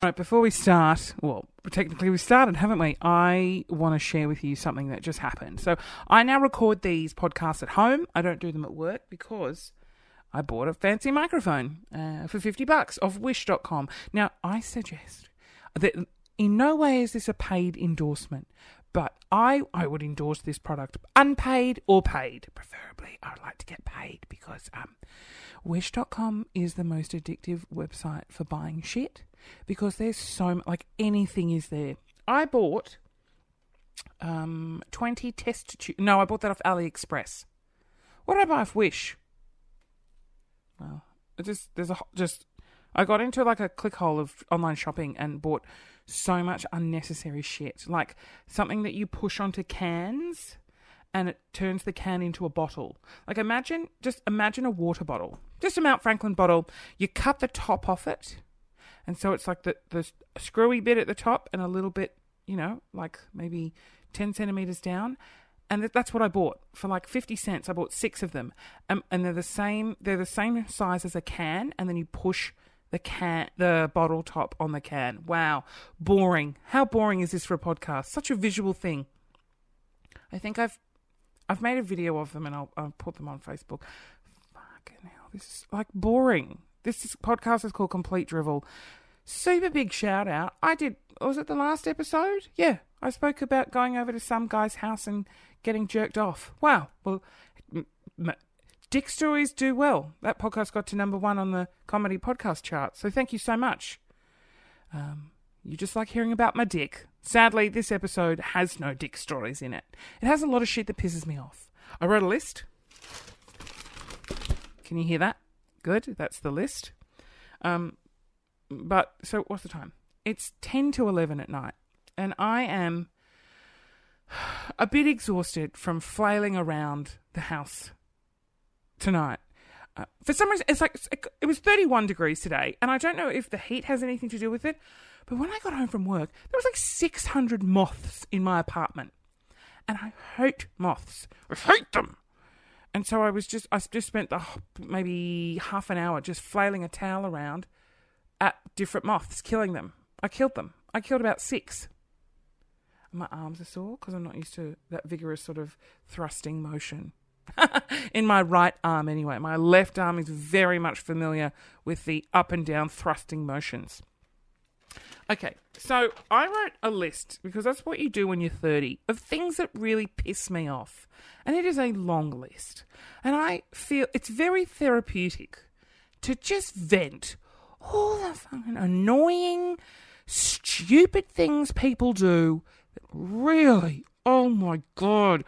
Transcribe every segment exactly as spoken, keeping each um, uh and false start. Right, before we start, well, technically we started, haven't we? I want to share with you something that just happened. So I now record these podcasts at home. I don't do them at work because I bought a fancy microphone uh, for fifty bucks off wish dot com. Now, I suggest that in no way is this a paid endorsement, but I, I would endorse this product unpaid or paid. Preferably, I would like to get paid because um, wish dot com is the most addictive website for buying shit. Because there's so much, like anything is there. I bought um, twenty test tubes. No, I bought that off AliExpress. What did I buy off Wish? Well, it just, there's a, just, I got into like a click hole of online shopping and bought so much unnecessary shit. Like something that you push onto cans and it turns the can into a bottle. Like imagine, just imagine a water bottle. Just a Mount Franklin bottle. You cut the top off it. And so it's like the, the screwy bit at the top and a little bit, you know, like maybe ten centimetres down. And th- that's what I bought for like fifty cents. I bought six of them. Um, and they're the same They're the same size as a can. And then you push the can, the bottle top on the can. Wow. Boring. How boring is this for a podcast? Such a visual thing. I think I've I've made a video of them and I'll, I'll put them on Facebook. Fucking hell. This is like boring. This is, podcast is called Complete Drivel. Super big shout out. I did, was it the last episode? Yeah, I spoke about going over to some guy's house and getting jerked off. Wow. Well, m- m- dick stories do well. That podcast got to number one on the comedy podcast chart. So thank you so much. Um, you just like hearing about my dick. Sadly, this episode has no dick stories in it. It has a lot of shit that pisses me off. I wrote a list. Can you hear that? Good, that's the list. Um, but, so what's the time? It's ten to eleven at night. And I am a bit exhausted from flailing around the house tonight. Uh, for some reason, it's like, it was thirty-one degrees today. And I don't know if the heat has anything to do with it. But when I got home from work, there was like six hundred moths in my apartment. And I hate moths. I hate them. And so I was just, I just spent the, maybe half an hour just flailing a towel around at different moths, killing them. I killed them. I killed about six. And my arms are sore because I'm not used to that vigorous sort of thrusting motion in my right arm anyway. My left arm is very much familiar with the up and down thrusting motions. Okay, so I wrote a list, because that's what you do when you're thirty, of things that really piss me off. And it is a long list. And I feel it's very therapeutic to just vent all the fucking annoying, stupid things people do that really, oh my God,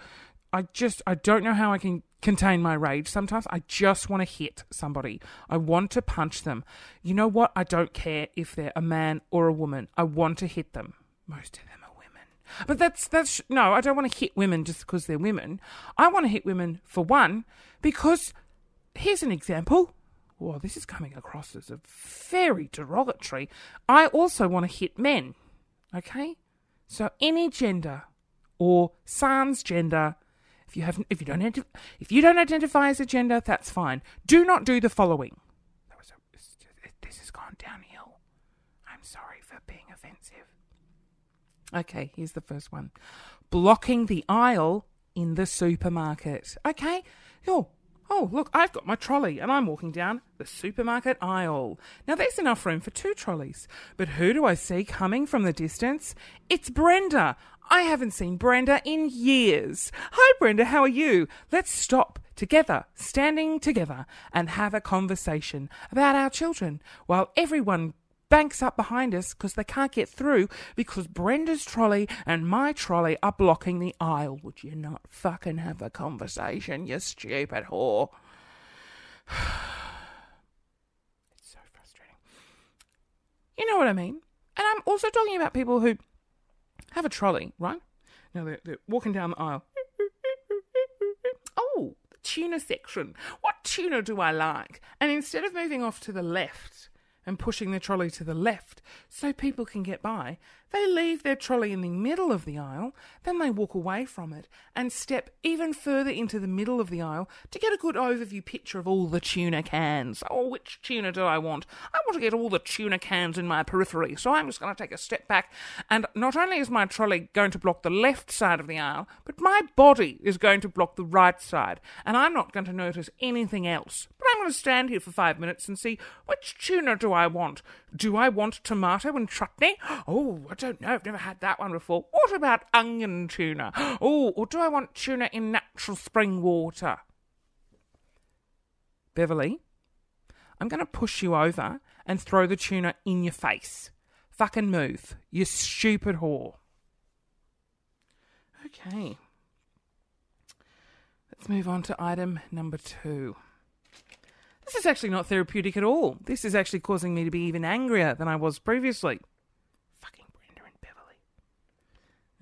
I just, I don't know how I can contain my rage. Sometimes I just want to hit somebody. I want to punch them. You know what? I don't care if they're a man or a woman. I want to hit them. Most of them are women. But that's, that's, no, I don't want to hit women just because they're women. I want to hit women for one, because here's an example. Whoa, this is coming across as a very derogatory. I also want to hit men. Okay? So any gender or sans gender. If you haven't, if you don't, if you don't identify as a gender, that's fine. Do not do the following. That was a, this has gone downhill. I'm sorry for being offensive. Okay, here's the first one: blocking the aisle in the supermarket. Okay, oh, oh, look, I've got my trolley and I'm walking down the supermarket aisle. Now there's enough room for two trolleys, but who do I see coming from the distance? It's Brenda. I haven't seen Brenda in years. Hi, Brenda, how are you? Let's stop together, standing together, and have a conversation about our children while everyone banks up behind us because they can't get through because Brenda's trolley and my trolley are blocking the aisle. Would you not fucking have a conversation, you stupid whore? It's so frustrating. You know what I mean? And I'm also talking about people who have a trolley, right? Now they're, they're walking down the aisle. Oh, the tuna section. What tuna do I like? And instead of moving off to the left and pushing the trolley to the left so people can get by, They leave their trolley in the middle of the aisle, then they walk away from it and step even further into the middle of the aisle to get a good overview picture of all the tuna cans. Oh, which tuna do I want? I want to get all the tuna cans in my periphery, so I'm just going to take a step back, and not only is my trolley going to block the left side of the aisle, but my body is going to block the right side, and I'm not going to notice anything else. But I'm going to stand here for five minutes and see, which tuna do I want? Do I want tomato and chutney? Oh, I don't know, I've never had that one before. What about onion tuna? Oh, or do I want tuna in natural spring water? Beverly, I'm going to push you over and throw the tuna in your face. Fucking move, you stupid whore. Okay. Let's move on to item number two. This is actually not therapeutic at all. This is actually causing me to be even angrier than I was previously. Fucking Brenda and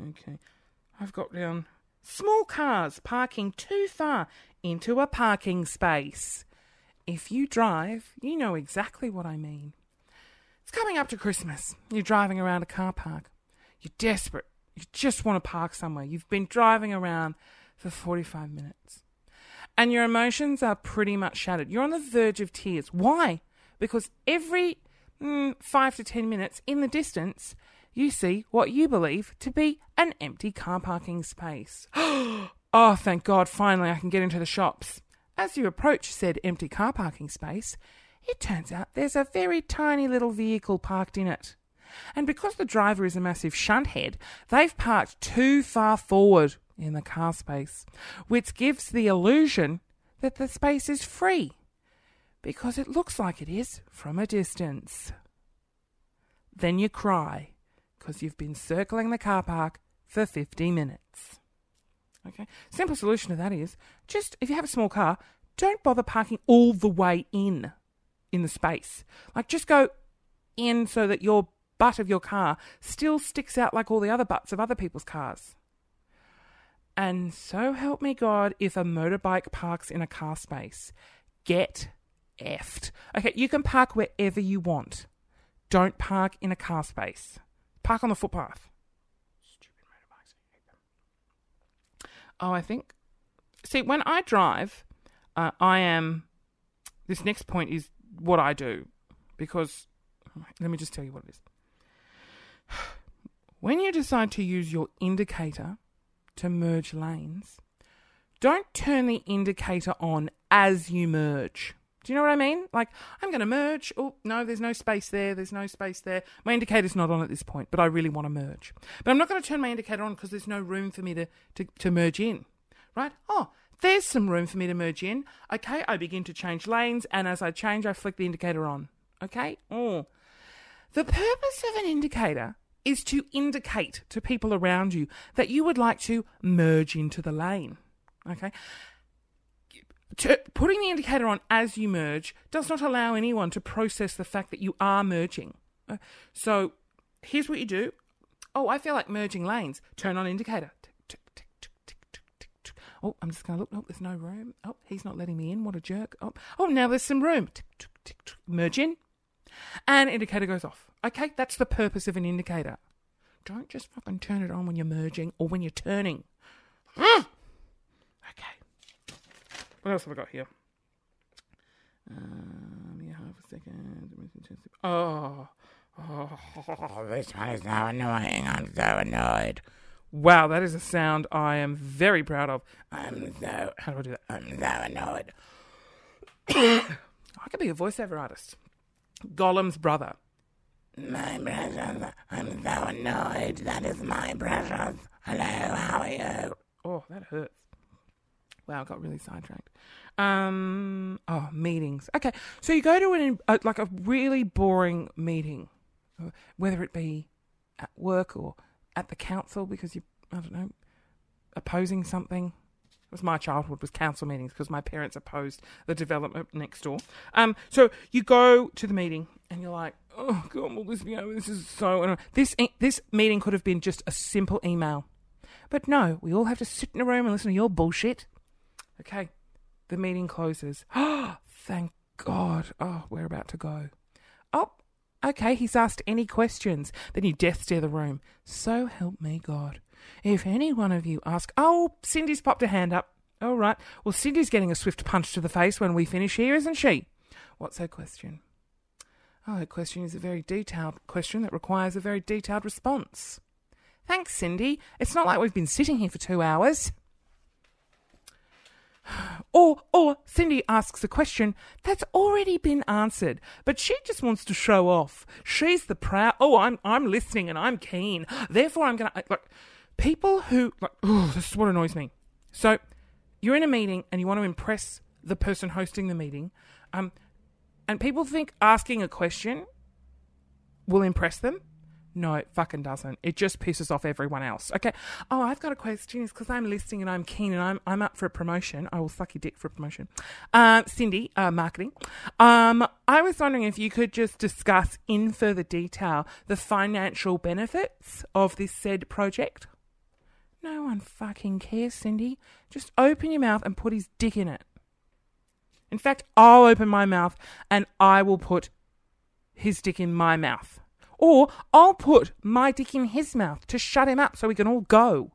Beverly. Okay. I've got down small cars parking too far into a parking space. If you drive, you know exactly what I mean. It's coming up to Christmas. You're driving around a car park. You're desperate. You just want to park somewhere. You've been driving around for forty-five minutes. And your emotions are pretty much shattered. You're on the verge of tears. Why? Because every mm, five to ten minutes in the distance, you see what you believe to be an empty car parking space. Oh, thank God, finally I can get into the shops. As you approach said empty car parking space, it turns out there's a very tiny little vehicle parked in it. And because the driver is a massive shunt head, they've parked too far forward in the car space, which gives the illusion that the space is free, because it looks like it is from a distance. Then you cry, because you've been circling the car park for fifty minutes. Okay, simple solution to that is, just, if you have a small car, don't bother parking all the way in, in the space. Like, just go in so that your butt of your car still sticks out like all the other butts of other people's cars. And so help me God, if a motorbike parks in a car space, get effed. Okay, you can park wherever you want. Don't park in a car space. Park on the footpath. Stupid motorbikes, I hate them. Oh, I think... See, when I drive, uh, I am... This next point is what I do. Because... Let me just tell you what it is. When you decide to use your indicator to merge lanes, don't turn the indicator on as you merge. Do you know what I mean? Like, I'm going to merge. Oh, no, there's no space there. There's no space there. My indicator's not on at this point, but I really want to merge. But I'm not going to turn my indicator on because there's no room for me to, to, to merge in, right? Oh, there's some room for me to merge in. Okay, I begin to change lanes, and as I change, I flick the indicator on. Okay? Oh. The purpose of an indicator is to indicate to people around you that you would like to merge into the lane, okay? To, putting the indicator on as you merge does not allow anyone to process the fact that you are merging. So here's what you do. Oh, I feel like merging lanes. Turn on indicator. Tick, tick, tick, tick, tick, tick, tick. Oh, I'm just going to look. Oh, there's no room. Oh, he's not letting me in. What a jerk. Oh, oh now there's some room. Tick, tick, tick, tick. Merge in. And indicator goes off. Okay, that's the purpose of an indicator. Don't just fucking turn it on when you're merging or when you're turning. Mm. Okay. What else have I got here? Um, yeah, half a second. Oh. Oh. Oh, this one is so annoying. I'm so annoyed. Wow, that is a sound I am very proud of. I'm so... How do I do that? I'm so annoyed. I could be a voiceover artist. Gollum's brother. My precious, I'm so annoyed. That is my precious. Hello, how are you? Oh, that hurts. Wow, I got really sidetracked. Um, oh, meetings. Okay, so you go to an uh, like a really boring meeting, whether it be at work or at the council because you, I don't know, opposing something. It was my childhood, was council meetings because my parents opposed the development next door. Um, so you go to the meeting and you're like, oh, God, will this be over? This is so annoying. This, this meeting could have been just a simple email. But no, we all have to sit in a room and listen to your bullshit. Okay, the meeting closes. Oh, thank God. Oh, we're about to go. Oh, Okay, he's asked any questions. Then you death stare the room. So help me God. If any one of you ask... Oh, Cindy's popped a hand up. All right. Well, Cindy's getting a swift punch to the face when we finish here, isn't she? What's her question? Oh, her question is a very detailed question that requires a very detailed response. Thanks, Cindy. It's not like we've been sitting here for two hours. Or, or Cindy asks a question that's already been answered, but she just wants to show off. She's the proud... Oh, I'm I'm listening and I'm keen. Therefore, I'm going to... Look, people who... Like, oh, this is what annoys me. So, you're in a meeting and you want to impress the person hosting the meeting, um, and people think asking a question will impress them. No, it fucking doesn't. It just pisses off everyone else. Okay. Oh, I've got a question. It's because I'm listening and I'm keen and I'm I'm up for a promotion. I will suck your dick for a promotion. Uh, Cindy, uh, marketing. Um, I was wondering if you could just discuss in further detail the financial benefits of this said project. No one fucking cares, Cindy. Just open your mouth and put his dick in it. In fact, I'll open my mouth and I will put his dick in my mouth. Or I'll put my dick in his mouth to shut him up so we can all go.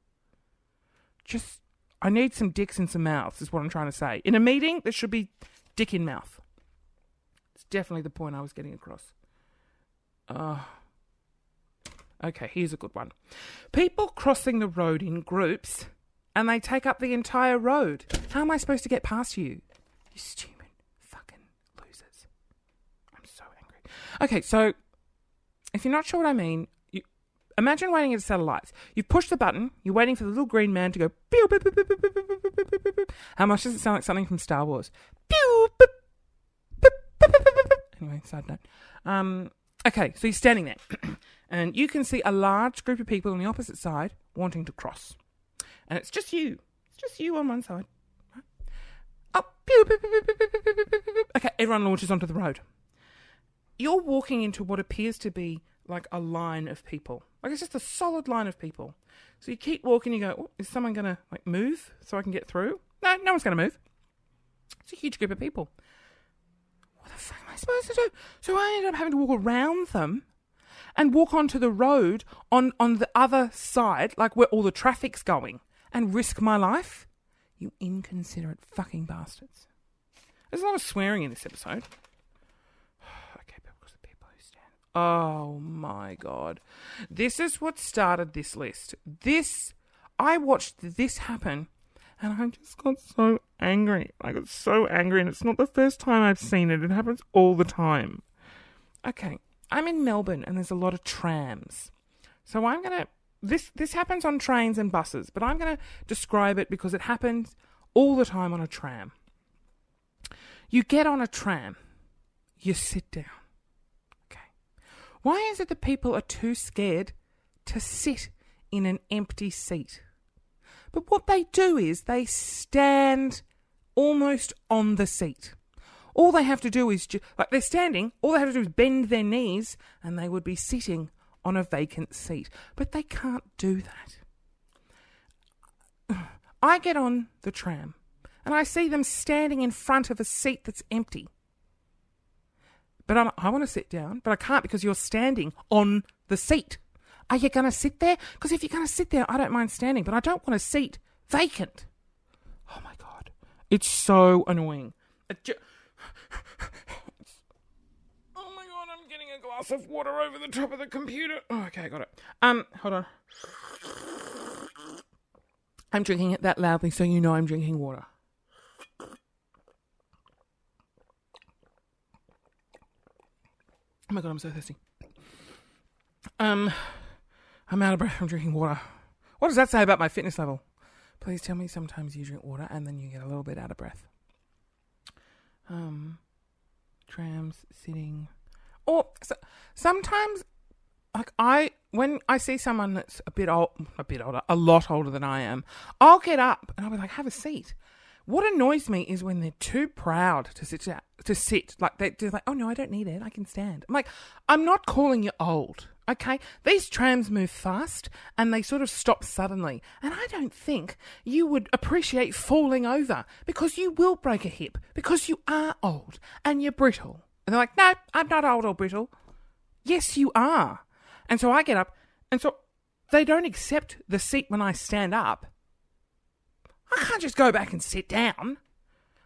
Just, I need some dicks and some mouths is what I'm trying to say. In a meeting, there should be dick in mouth. It's definitely the point I was getting across. Uh, okay, here's a good one. People crossing the road in groups and they take up the entire road. How am I supposed to get past you? You stupid fucking losers. I'm so angry. Okay, so... If you're not sure what I mean, you, imagine waiting at a set of lights. You've pushed the button. You're waiting for the little green man to go... Pew, pew, pew, pew, pew, pew, pew, pew, pew. How much does it sound like something from Star Wars? Pew, pew, pew, pew, pew, pew, pew. Anyway, side note. Um, okay, so you're standing there. And you can see a large group of people on the opposite side wanting to cross. And it's just you. It's just you on one side. Right? Oh, pew, pew, pew, pew, pew, pew, pew, pew. Okay, everyone launches onto the road. You're walking into what appears to be like a line of people. Like it's just a solid line of people. So you keep walking, you go, oh, is someone going to like move so I can get through? No, no one's going to move. It's a huge group of people. What the fuck am I supposed to do? So I ended up having to walk around them and walk onto the road on, on the other side, like where all the traffic's going, and risk my life? You inconsiderate fucking bastards. There's a lot of swearing in this episode. Oh my God. This is what started this list. This, I watched this happen and I just got so angry. I got so angry and it's not the first time I've seen it. It happens all the time. Okay, I'm in Melbourne and there's a lot of trams. So I'm going to, this, this happens on trains and buses, but I'm going to describe it because it happens all the time on a tram. You get on a tram, you sit down. Why is it that people are too scared to sit in an empty seat? But what they do is they stand almost on the seat. All they have to do is, ju- like they're standing, all they have to do is bend their knees and they would be sitting on a vacant seat. But they can't do that. I get on the tram and I see them standing in front of a seat that's empty. But I'm, I want to sit down, but I can't because you're standing on the seat. Are you going to sit there? Because if you're going to sit there, I don't mind standing, but I don't want a seat vacant. Oh, my God. It's so annoying. It ju- oh, my God, I'm getting a glass of water over the top of the computer. Oh, okay, I got it. Um, hold on. I'm drinking it that loudly so you know I'm drinking water. Oh my God, I'm so thirsty. Um, I'm out of breath. I'm drinking water. What does that say about my fitness level? Please tell me sometimes you drink water and then you get a little bit out of breath. Um, trams, sitting. Or so, sometimes, like I, when I see someone that's a bit old, a bit older, a lot older than I am, I'll get up and I'll be like, have a seat. What annoys me is when they're too proud to sit, to sit. Like, they, they're like, oh, no, I don't need it. I can stand. I'm like, I'm not calling you old, okay? These trams move fast and they sort of stop suddenly. And I don't think you would appreciate falling over because you will break a hip because you are old and you're brittle. And they're like, no, I'm not old or brittle. yes, you are. And so I get up, and so they don't accept the seat when I stand up. I can't just go back and sit down.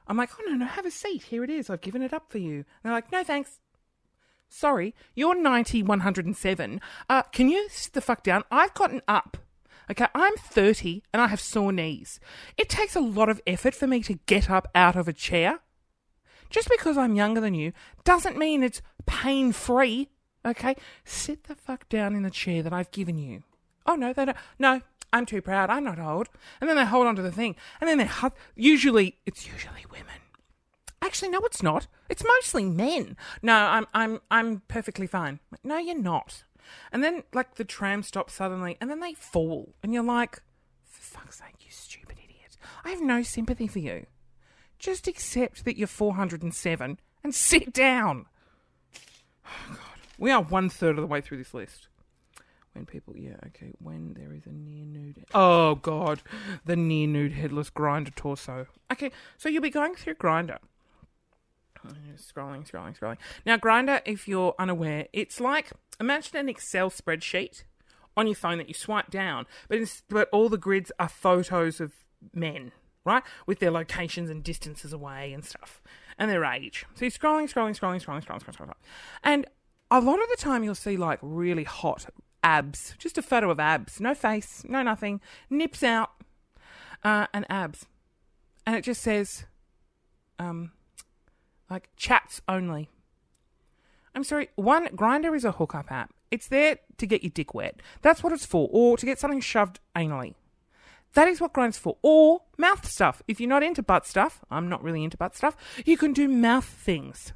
I'm like, oh, no, no, have a seat. Here it is. I've given it up for you. And they're like, no, thanks. Sorry, you're ninety, one oh seven. Uh, can you sit the fuck down? I've gotten up. Okay, I'm thirty and I have sore knees. It takes a lot of effort for me to get up out of a chair. Just because I'm younger than you doesn't mean it's pain-free. Okay, sit the fuck down in the chair that I've given you. Oh, no, they don't. No, I'm too proud. I'm not old. And then they hold on to the thing. And then they hug. Usually, it's usually women. Actually, no, it's not. It's mostly men. No, I'm I'm I'm perfectly fine. Like, no, you're not. And then, like, the tram stops suddenly, and then they fall. And you're like, for fuck's sake, you stupid idiot. I have no sympathy for you. Just accept that you're four hundred seven and sit down. Oh, God. We are one-third of the way through this list. When people... Yeah, okay. When there is a near-nude... Oh, God. The near-nude headless Grindr torso. Okay, so you'll be going through Grindr. Scrolling, scrolling, scrolling. Now, Grindr, if you're unaware, it's like... Imagine an Excel spreadsheet on your phone that you swipe down, but, in, but all the grids are photos of men, right? With their locations and distances away and stuff, and their age. So you're scrolling, scrolling, scrolling, scrolling, scrolling, scrolling, scrolling. And a lot of the time you'll see, like, really hot abs, just a photo of abs, no face, no nothing, nips out, uh, and abs. And it just says, um, like, chats only. I'm sorry, one, Grindr is a hookup app. It's there to get your dick wet. That's what it's for. Or to get something shoved anally. That is what Grindr's for. Or mouth stuff. If you're not into butt stuff, I'm not really into butt stuff, you can do mouth things.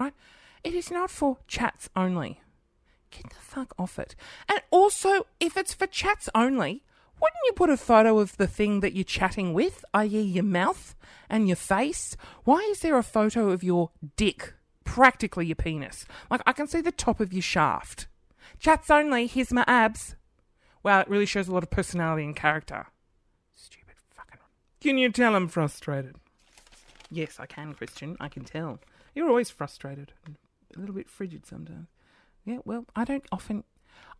Right? It is not for chats only. Get the fuck off it. And also, if it's for chats only, wouldn't you put a photo of the thing that you're chatting with, that is your mouth and your face? Why is there a photo of your dick? Practically your penis. Like, I can see the top of your shaft. Chats only, here's my abs. Wow, it really shows a lot of personality and character. Stupid fucking... Can you tell I'm frustrated? Yes, I can, Christian. I can tell. You're always frustrated. A little bit frigid sometimes. Yeah, well, I don't often...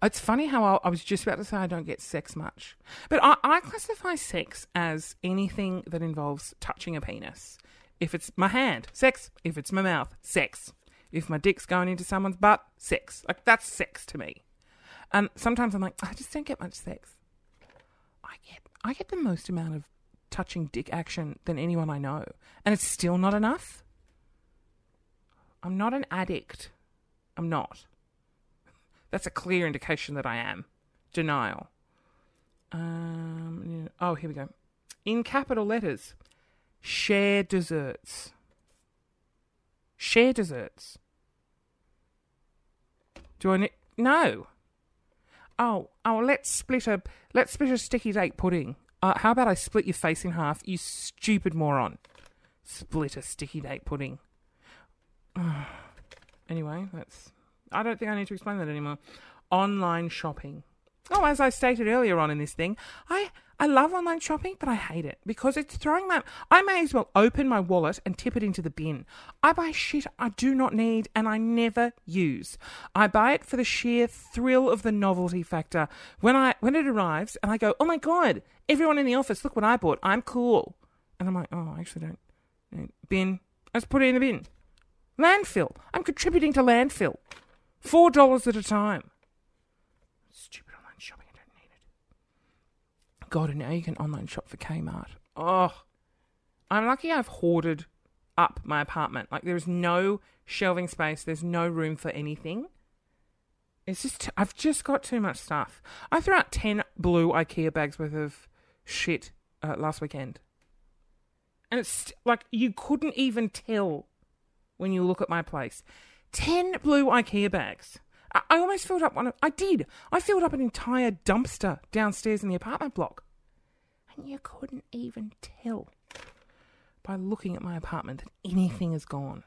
It's funny how I, I was just about to say I don't get sex much. But I, I classify sex as anything that involves touching a penis. If it's my hand, sex. If it's my mouth, sex. If my dick's going into someone's butt, sex. Like, that's sex to me. And sometimes I'm like, I just don't get much sex. I get I get the most amount of touching dick action than anyone I know. And it's still not enough. I'm not an addict. I'm not. That's a clear indication that I am. Denial. Um. Oh, here we go. In capital letters. Share desserts. Share desserts. Do I need... No. Oh, oh, let's split a... Let's split a sticky date pudding. Uh, how about I split your face in half, you stupid moron? Split a sticky date pudding. Oh. Anyway, that's... I don't think I need to explain that anymore. Online shopping. Oh, as I stated earlier on in this thing, I... I love online shopping, but I hate it because it's throwing my... I may as well open my wallet and tip it into the bin. I buy shit I do not need and I never use. I buy it for the sheer thrill of the novelty factor. When I when it arrives and I go, oh my God, everyone in the office, look what I bought. I'm cool. And I'm like, oh, I actually don't... don't. Bin. Let's put it in the bin. Landfill. I'm contributing to landfill. Four dollars at a time. Stupid. God, and now you can online shop for Kmart. Oh, I'm lucky I've hoarded up my apartment. Like, there's no shelving space. There's no room for anything. It's just, t- I've just got too much stuff. I threw out ten blue IKEA bags worth of shit uh, last weekend. And it's, st- like, you couldn't even tell when you look at my place. ten blue IKEA bags. I almost filled up one of... I did. I filled up an entire dumpster downstairs in the apartment block. And you couldn't even tell by looking at my apartment that anything is gone.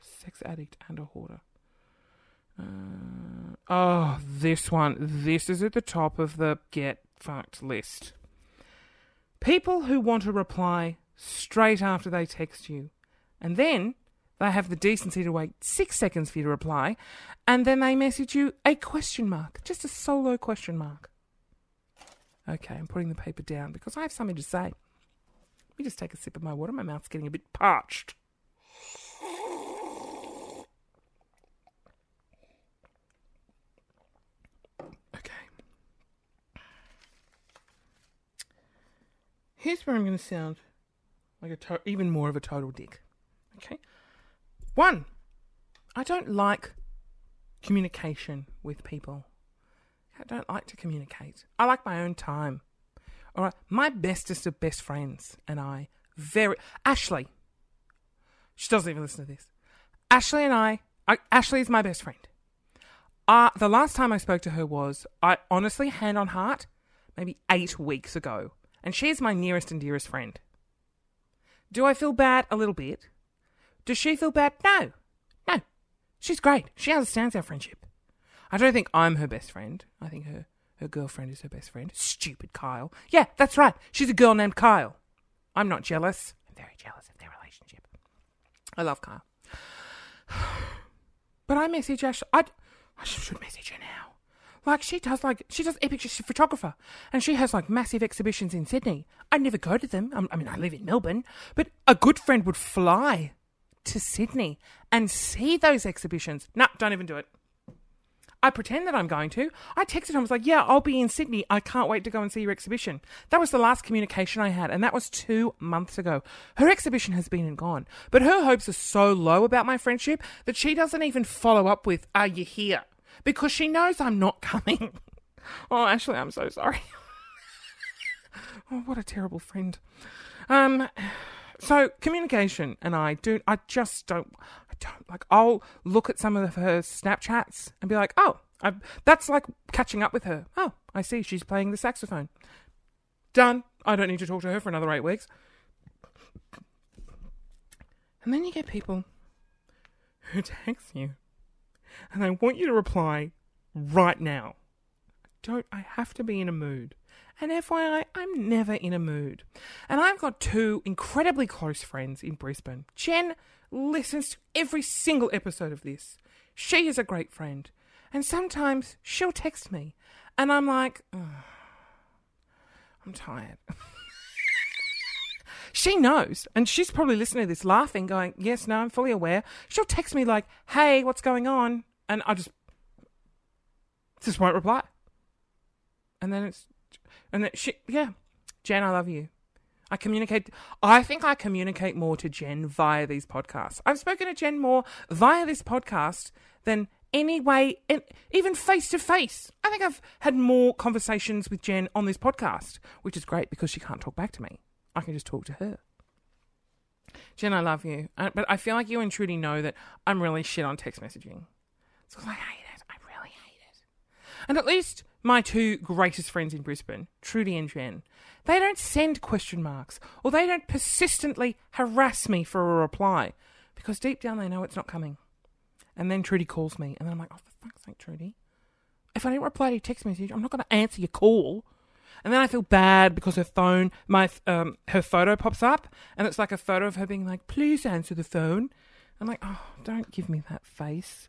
Sex addict and a hoarder. Uh, oh, this one. This is at the top of the get fucked list. People who want to reply straight after they text you. And then... they have the decency to wait six seconds for you to reply, and then they message you a question mark, just a solo question mark. Okay, I'm putting the paper down because I have something to say. Let me just take a sip of my water. My mouth's getting a bit parched. Okay. Here's where I'm going to sound like a to- even more of a total dick. Okay. One, I don't like communication with people. I don't like to communicate. I like my own time. All right, my bestest of best friends and I, very, Ashley, she doesn't even listen to this. Ashley and I, I Ashley is my best friend. Uh, the last time I spoke to her was, I honestly, hand on heart, maybe eight weeks ago. And she's my nearest and dearest friend. Do I feel bad? A little bit. Does she feel bad? No. No. She's great. She understands our friendship. I don't think I'm her best friend. I think her, her girlfriend is her best friend. Stupid Kyle. Yeah, that's right. She's a girl named Kyle. I'm not jealous. I'm very jealous of their relationship. I love Kyle. But I message Ashley. I, I should message her now. Like, she does, like, she does epic, she's a photographer. And she has, like, massive exhibitions in Sydney. I never go to them. I'm, I mean, I live in Melbourne. But a good friend would fly to Sydney and see those exhibitions. No, don't even do it. I pretend that I'm going to. I texted him, I was like, yeah, I'll be in Sydney. I can't wait to go and see your exhibition. That was the last communication I had, and that was two months ago. Her exhibition has been and gone, but her hopes are so low about my friendship that she doesn't even follow up with, are you here? Because she knows I'm not coming. Oh, Ashley, I'm so sorry. Oh, what a terrible friend. Um... So communication, and I do, I just don't, I don't, like, I'll look at some of her Snapchats and be like, oh, I, that's like catching up with her. Oh, I see, she's playing the saxophone. Done. I don't need to talk to her for another eight weeks. And then you get people who text you, and they want you to reply right now. Don't, I have to be in a mood. And F Y I, I'm never in a mood. And I've got two incredibly close friends in Brisbane. Jen listens to every single episode of this. She is a great friend. And sometimes she'll text me. And I'm like, oh, I'm tired. She knows. And she's probably listening to this laughing, going, yes, no, I'm fully aware. She'll text me like, hey, what's going on? And I just, just won't reply. And then it's, and then she, yeah, Jen, I love you. I communicate, I think I communicate more to Jen via these podcasts. I've spoken to Jen more via this podcast than any way, even face to face. I think I've had more conversations with Jen on this podcast, which is great because she can't talk back to me. I can just talk to her. Jen, I love you. But I feel like you and Trudy know that I'm really shit on text messaging. It's because I hate it. I really hate it. And at least my two greatest friends in Brisbane, Trudy and Jen, they don't send question marks or they don't persistently harass me for a reply because deep down they know it's not coming. And then Trudy calls me and then I'm like, oh, for fuck's sake, Trudy. If I don't reply to your text message, I'm not going to answer your call. And then I feel bad because her phone, my um, her photo pops up and it's like a photo of her being like, please answer the phone. I'm like, oh, don't give me that face.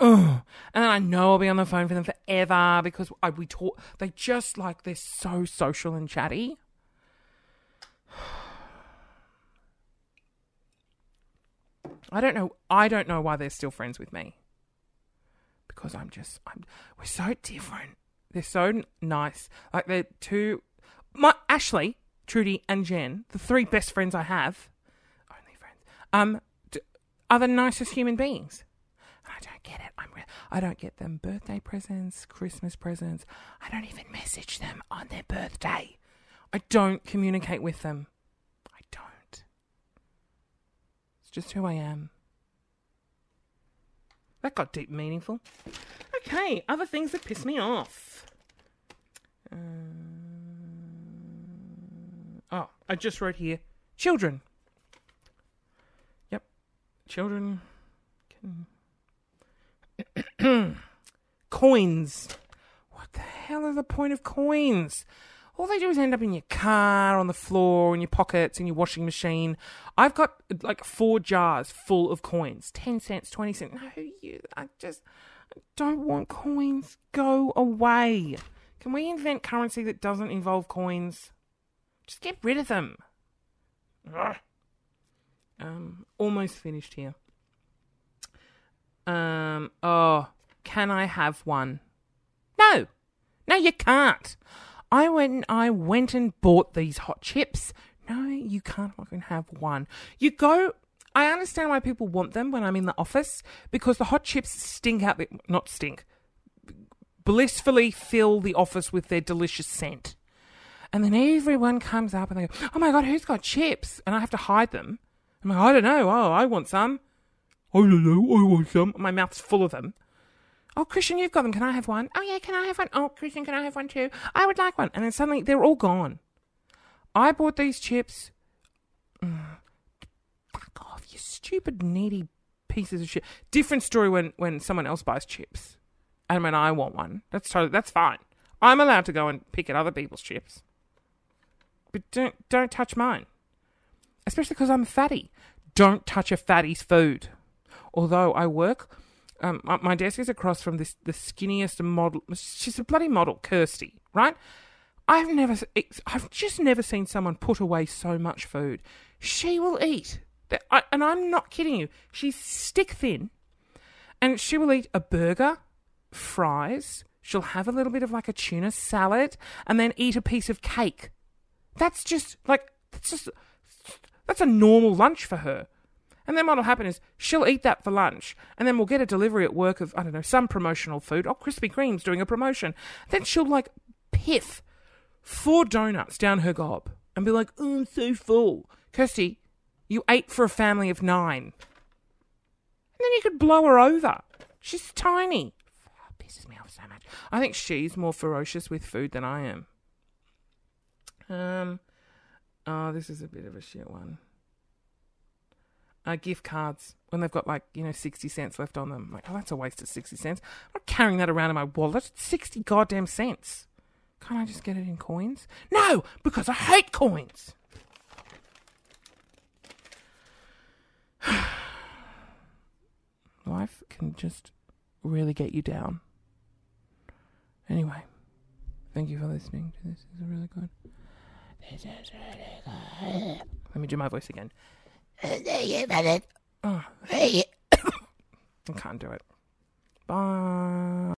Ugh. And then I know I'll be on the phone for them forever because I, we talk. They just like, they're so social and chatty. I don't know. I don't know why they're still friends with me. Because I'm just, I'm, we're so different. They're so nice. Like they're two, my Ashley, Trudy, and Jen, the three best friends I have, only friends, um, are the nicest human beings. I don't get it. I'm re- I don't get them birthday presents, Christmas presents. I don't even message them on their birthday. I don't communicate with them. I don't. It's just who I am. That got deep and meaningful. Okay, other things that piss me off. Um, oh, I just wrote here, children. Yep, children can... Coins. What the hell is the point of coins? all they do is end up in your car, on the floor, in your pockets, in your washing machine. I've got like four jars full of coins, ten cents, twenty cents. No, you, I just I don't want coins. Go away. Can we invent currency that doesn't involve coins? Just get rid of them. Ugh. Um, almost finished here. Um, oh, can I have one? No, no, you can't. I went and I went and bought these hot chips. No, you can't fucking have one. You go. I understand why people want them when I'm in the office, because the hot chips stink out the, not stink, blissfully fill the office with their delicious scent. And then everyone comes up and they go, oh my God, who's got chips? And I have to hide them. I'm like, I don't know. Oh, I want some. I don't know. I want some. My mouth's full of them. Oh, Christian, you've got them. Can I have one? Oh, yeah, can I have one? Oh, Christian, can I have one too? I would like one. And then suddenly they're all gone. I bought these chips. Mm. Fuck off, you stupid, needy pieces of shit. Different story when, when someone else buys chips. And when I want one. That's totally, that's fine. I'm allowed to go and pick at other people's chips. But don't, don't touch mine. Especially because I'm a fatty. Don't touch a fatty's food. Although I work... Um, my desk is across from this the skinniest model. She's a bloody model, Kirsty, right? I've never, I've just never seen someone put away so much food. She will eat, I, and I'm not kidding you. She's stick thin, and she will eat a burger, fries. She'll have a little bit of like a tuna salad, and then eat a piece of cake. That's just like that's just that's a normal lunch for her. And then what'll happen is she'll eat that for lunch, and then we'll get a delivery at work of, I don't know, some promotional food. Oh, Krispy Kreme's doing a promotion. Then she'll, like, piff four donuts down her gob and be like, oh, I'm so full. Kirsty, you ate for a family of nine. And then you could blow her over. She's tiny. Oh, it pisses me off so much. I think she's more ferocious with food than I am. Um, oh, this is a bit of a shit one. Uh, gift cards, when they've got like, you know, sixty cents left on them. I'm like, oh, that's a waste of sixty cents. I'm not carrying that around in my wallet. That's sixty goddamn cents. Can't I just get it in coins? No, because I hate coins. Life can just really get you down. Anyway, thank you for listening to this. This is really good. This is really good. Let me do my voice again. I can't do it. Bye.